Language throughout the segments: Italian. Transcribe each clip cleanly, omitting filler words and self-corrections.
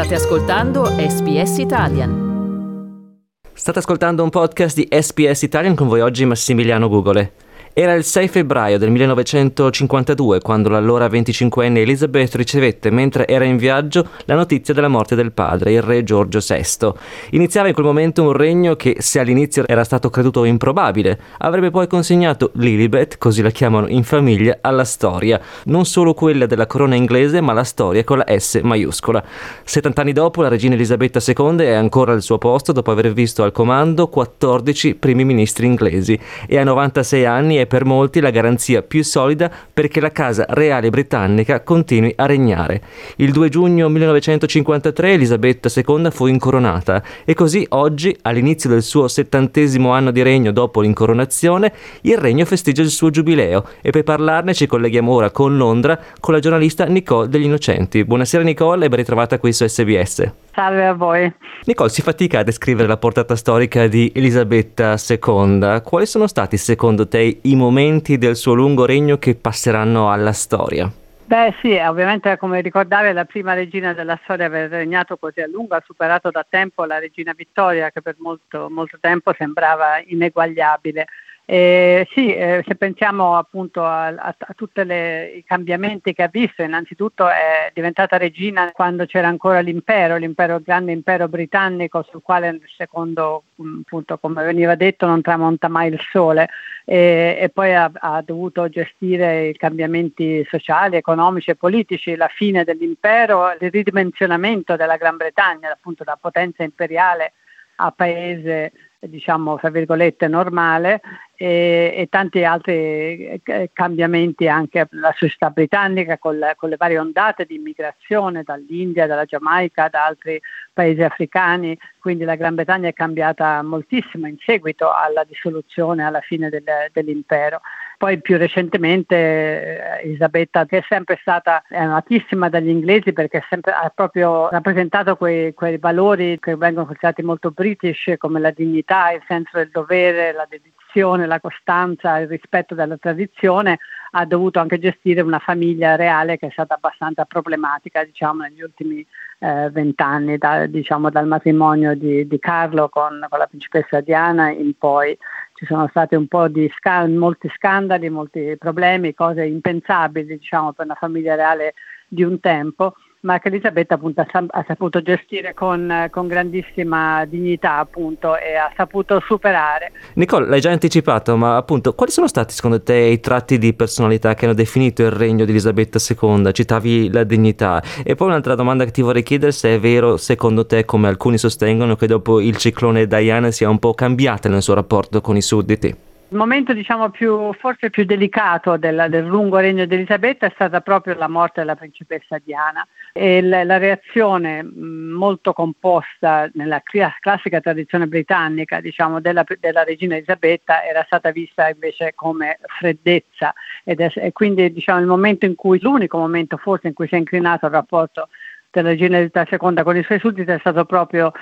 State ascoltando SPS Italian. State ascoltando un podcast di SPS Italian, con voi oggi Massimiliano Gugole. Era il 6 febbraio del 1952 quando l'allora 25enne Elisabeth ricevette, mentre era in viaggio, la notizia della morte del padre, il re Giorgio VI. Iniziava in quel momento un regno che, se all'inizio era stato creduto improbabile, avrebbe poi consegnato Lilibet, così la chiamano in famiglia, alla storia. Non solo quella della corona inglese, ma la storia con la S maiuscola. 70 anni dopo, la regina Elisabetta II è ancora al suo posto dopo aver visto al comando 14 primi ministri inglesi, e a 96 anni è per molti la garanzia più solida perché la casa reale britannica continui a regnare. Il 2 giugno 1953 Elisabetta II fu incoronata e così oggi, all'inizio del suo 70° anno di regno dopo l'incoronazione, il regno festeggia il suo giubileo, e per parlarne ci colleghiamo ora con Londra con la giornalista Nicole degli Innocenti. Buonasera Nicole e ben ritrovata qui su SBS. Salve a voi. Nicole, si fatica a descrivere la portata storica di Elisabetta II. Quali sono stati secondo te i momenti del suo lungo regno che passeranno alla storia? Beh sì, ovviamente, come ricordare, la prima regina della storia a aver regnato così a lungo, ha superato da tempo la regina Vittoria, che per molto tempo sembrava ineguagliabile. Se pensiamo appunto a tutti i cambiamenti che ha visto, innanzitutto è diventata regina quando c'era ancora l'impero, il grande impero britannico, sul quale, secondo appunto come veniva detto, non tramonta mai il sole. E poi ha dovuto gestire i cambiamenti sociali, economici e politici, la fine dell'impero, il ridimensionamento della Gran Bretagna, appunto da potenza imperiale a paese, diciamo tra virgolette, normale, e tanti altri cambiamenti anche nella società britannica con le varie ondate di immigrazione dall'India, dalla Giamaica, da altri paesi africani. Quindi la Gran Bretagna è cambiata moltissimo in seguito alla dissoluzione, alla fine dell'impero. Poi più recentemente Elisabetta, che è sempre stata amatissima dagli inglesi perché ha proprio rappresentato quei valori che vengono considerati molto british, come la dignità, il senso del dovere, la dedizione, la costanza, il rispetto della tradizione, ha dovuto anche gestire una famiglia reale che è stata abbastanza problematica, diciamo, negli ultimi 20 anni, dal matrimonio di Carlo con la principessa Diana in poi. Ci sono stati un po' di molti scandali, molti problemi, cose impensabili, diciamo, per una famiglia reale di un tempo, ma che Elisabetta appunto ha saputo gestire con grandissima dignità, appunto, e ha saputo superare. Nicole, l'hai già anticipato, ma appunto quali sono stati secondo te i tratti di personalità che hanno definito il regno di Elisabetta II? Citavi la dignità, e poi un'altra domanda che ti vorrei chiedere: se è vero secondo te, come alcuni sostengono, che dopo il ciclone Diana sia un po' cambiata nel suo rapporto con i sudditi? Il momento, diciamo, forse più delicato del lungo regno di Elisabetta è stata proprio la morte della principessa Diana, e la reazione molto composta nella classica tradizione britannica, diciamo, della regina Elisabetta era stata vista invece come freddezza, e quindi, diciamo, l'unico momento forse in cui si è inclinato il rapporto della regina Elisabetta II con i suoi sudditi è stato proprio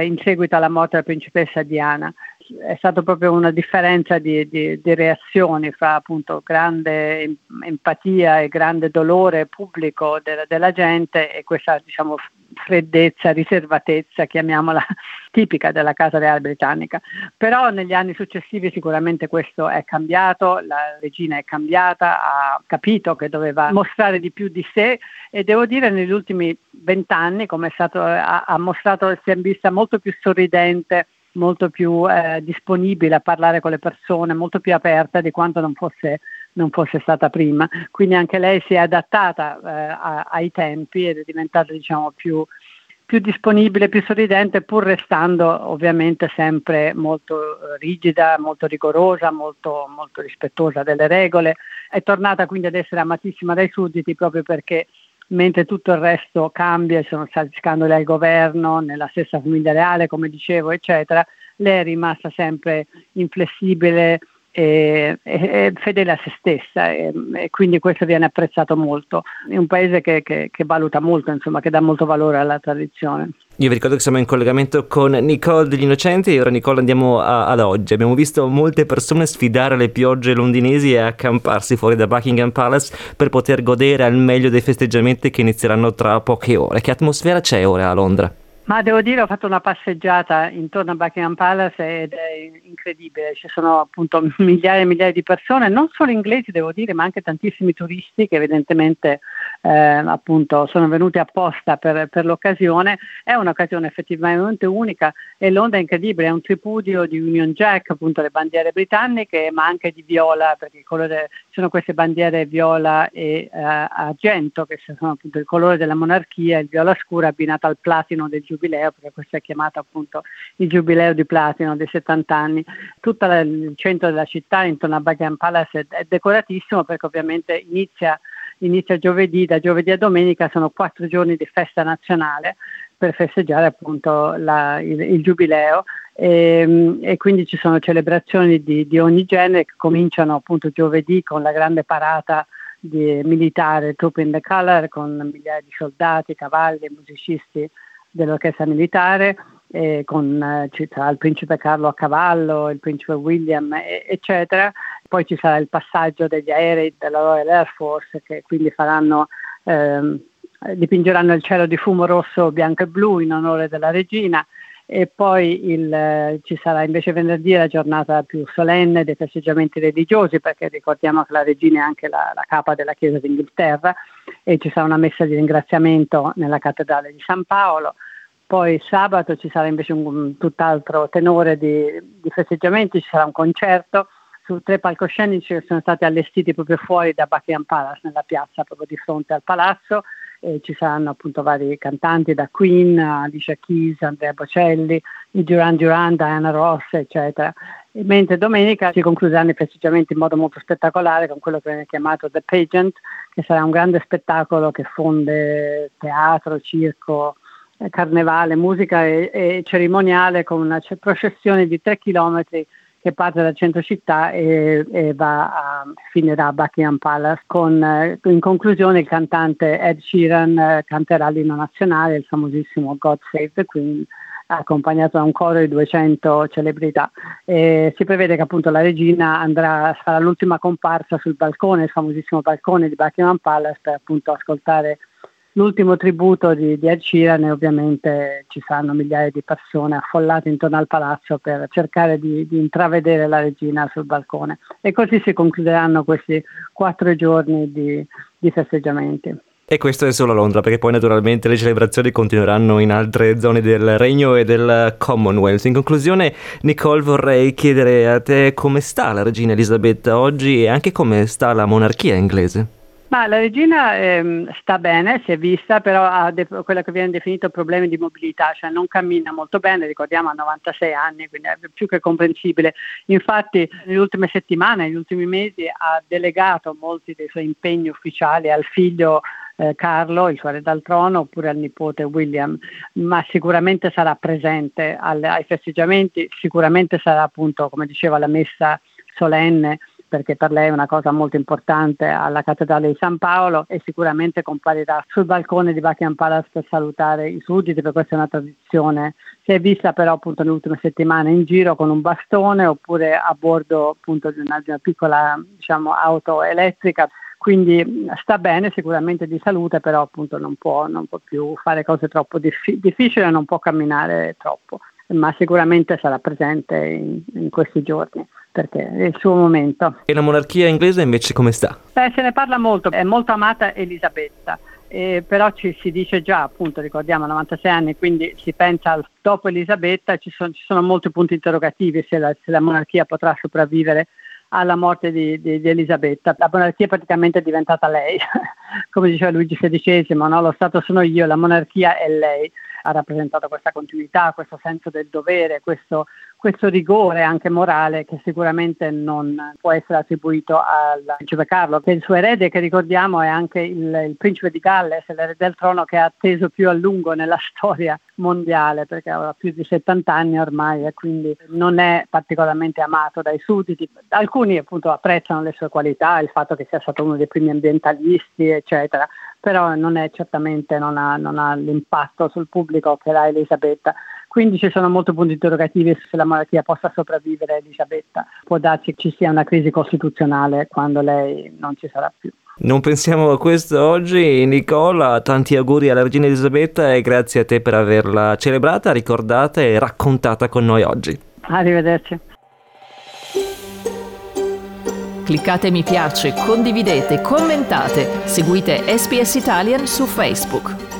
in seguito alla morte della principessa Diana. È stata proprio una differenza di reazioni fra, appunto, grande empatia e grande dolore pubblico della gente, e questa, diciamo, freddezza, riservatezza, chiamiamola, tipica della Casa Reale Britannica. Però negli anni successivi sicuramente questo è cambiato, la regina è cambiata, ha capito che doveva mostrare di più di sé, e devo dire negli ultimi 20 anni, come è stato, ha mostrato, si è vista molto più sorridente, molto più disponibile a parlare con le persone, molto più aperta di quanto non fosse stata prima. Quindi anche lei si è adattata ai tempi ed è diventata, diciamo, più disponibile, più sorridente, pur restando ovviamente sempre molto rigida, molto rigorosa, molto rispettosa delle regole. È tornata quindi ad essere amatissima dai sudditi, proprio perché, mentre tutto il resto cambia, ci sono stati scandali al governo, nella stessa famiglia reale, come dicevo, eccetera, lei è rimasta sempre inflessibile e fedele a se stessa, e quindi questo viene apprezzato molto. È un paese che valuta molto, insomma, che dà molto valore alla tradizione. Io vi ricordo che siamo in collegamento con Nicole degli Innocenti e ora Nicole andiamo ad oggi. Abbiamo visto molte persone sfidare le piogge londinesi e accamparsi fuori da Buckingham Palace per poter godere al meglio dei festeggiamenti che inizieranno tra poche ore. Che atmosfera c'è ora a Londra? Ma devo dire, ho fatto una passeggiata intorno a Buckingham Palace ed è incredibile, ci sono appunto migliaia e migliaia di persone, non solo inglesi devo dire, ma anche tantissimi turisti che evidentemente appunto sono venuti apposta per l'occasione. È un'occasione effettivamente unica e Londra è incredibile, è un tripudio di Union Jack, appunto le bandiere britanniche, ma anche di viola, perché il colore, sono queste bandiere viola e argento, che sono appunto il colore della monarchia, il viola scura abbinato al platino del Giubileo, perché questo è chiamato appunto il Giubileo di platino dei 70 anni. Tutto il centro della città intorno a Buckingham Palace è decoratissimo, perché ovviamente inizia giovedì, da giovedì a domenica sono 4 giorni di festa nazionale per festeggiare appunto il Giubileo e quindi ci sono celebrazioni di ogni genere che cominciano appunto giovedì con la grande parata militare Trooping the Colour, con migliaia di soldati, cavalli, musicisti dell'orchestra militare, con tra il principe Carlo a cavallo, il principe William, eccetera. Poi ci sarà il passaggio degli aerei della Royal Air Force, che quindi faranno dipingeranno il cielo di fumo rosso, bianco e blu in onore della regina. E poi ci sarà invece venerdì la giornata più solenne dei festeggiamenti religiosi, perché ricordiamo che la regina è anche la capa della Chiesa d'Inghilterra, e ci sarà una messa di ringraziamento nella cattedrale di San Paolo. Poi sabato ci sarà invece un tutt'altro tenore di festeggiamenti, ci sarà un concerto su 3 palcoscenici che sono stati allestiti proprio fuori da Buckingham Palace, nella piazza proprio di fronte al palazzo. Ci saranno appunto vari cantanti, da Queen, Alicia Keys, Andrea Bocelli, i Duran Duran, Diana Ross, eccetera. E mentre domenica si concluderanno i festeggiamenti in modo molto spettacolare con quello che viene chiamato The Pageant, che sarà un grande spettacolo che fonde teatro, circo, carnevale, musica e cerimoniale, con una processione di 3 chilometri che parte dal centro città e finirà a Buckingham Palace. In conclusione il cantante Ed Sheeran canterà l'inno nazionale, il famosissimo God Save the Queen, accompagnato da un coro di 200 celebrità. Si prevede che appunto la regina farà l'ultima comparsa sul balcone, il famosissimo balcone di Buckingham Palace, per appunto ascoltare l'ultimo tributo di Ed Sheeran, e ovviamente ci saranno migliaia di persone affollate intorno al palazzo per cercare di intravedere la regina sul balcone. E così si concluderanno questi 4 giorni di festeggiamenti. E questo è solo a Londra, perché poi naturalmente le celebrazioni continueranno in altre zone del Regno e del Commonwealth. In conclusione, Nicole, vorrei chiedere a te come sta la regina Elisabetta oggi e anche come sta la monarchia inglese. Ma la regina sta bene, si è vista, però ha quello che viene definito problemi di mobilità, cioè non cammina molto bene, ricordiamo ha 96 anni, quindi è più che comprensibile. Infatti nelle ultime settimane, negli ultimi mesi ha delegato molti dei suoi impegni ufficiali al figlio Carlo, il suo erede al trono, oppure al nipote William, ma sicuramente sarà presente ai festeggiamenti, sicuramente sarà appunto, come diceva, la messa solenne, perché per lei è una cosa molto importante, alla cattedrale di San Paolo, e sicuramente comparirà sul balcone di Buckingham Palace per salutare i sudditi, perché questa è una tradizione. Si è vista però appunto nelle ultime settimane in giro con un bastone, oppure a bordo appunto di una piccola, diciamo, auto elettrica, quindi sta bene, sicuramente di salute, però appunto non può più fare cose troppo difficili, non può camminare troppo, ma sicuramente sarà presente in questi giorni, perché è il suo momento. E la monarchia inglese invece come sta? Se ne parla molto, è molto amata Elisabetta, però ci si dice già, appunto, ricordiamo 96 anni, quindi si pensa al dopo Elisabetta, ci sono molti punti interrogativi se la monarchia potrà sopravvivere alla morte di Elisabetta. La monarchia praticamente è diventata lei, come diceva Luigi XVI, no? Lo Stato sono io, la monarchia è lei. Ha rappresentato questa continuità, questo senso del dovere, questo rigore anche morale, che sicuramente non può essere attribuito al principe Carlo, che è il suo erede, che ricordiamo è anche il principe di Galles, l'erede del trono che ha atteso più a lungo nella storia mondiale, perché ha più di 70 anni ormai e quindi non è particolarmente amato dai sudditi. Alcuni appunto apprezzano le sue qualità, il fatto che sia stato uno dei primi ambientalisti, eccetera, però non è certamente, non ha l'impatto sul pubblico che l'ha Elisabetta. Quindi ci sono molti punti interrogativi se la monarchia possa sopravvivere a Elisabetta. Può darsi che ci sia una crisi costituzionale quando lei non ci sarà più. Non pensiamo a questo oggi, Nicola. Tanti auguri alla regina Elisabetta e grazie a te per averla celebrata, ricordata e raccontata con noi oggi. Arrivederci. Cliccate mi piace, condividete, commentate, seguite SPS Italian su Facebook.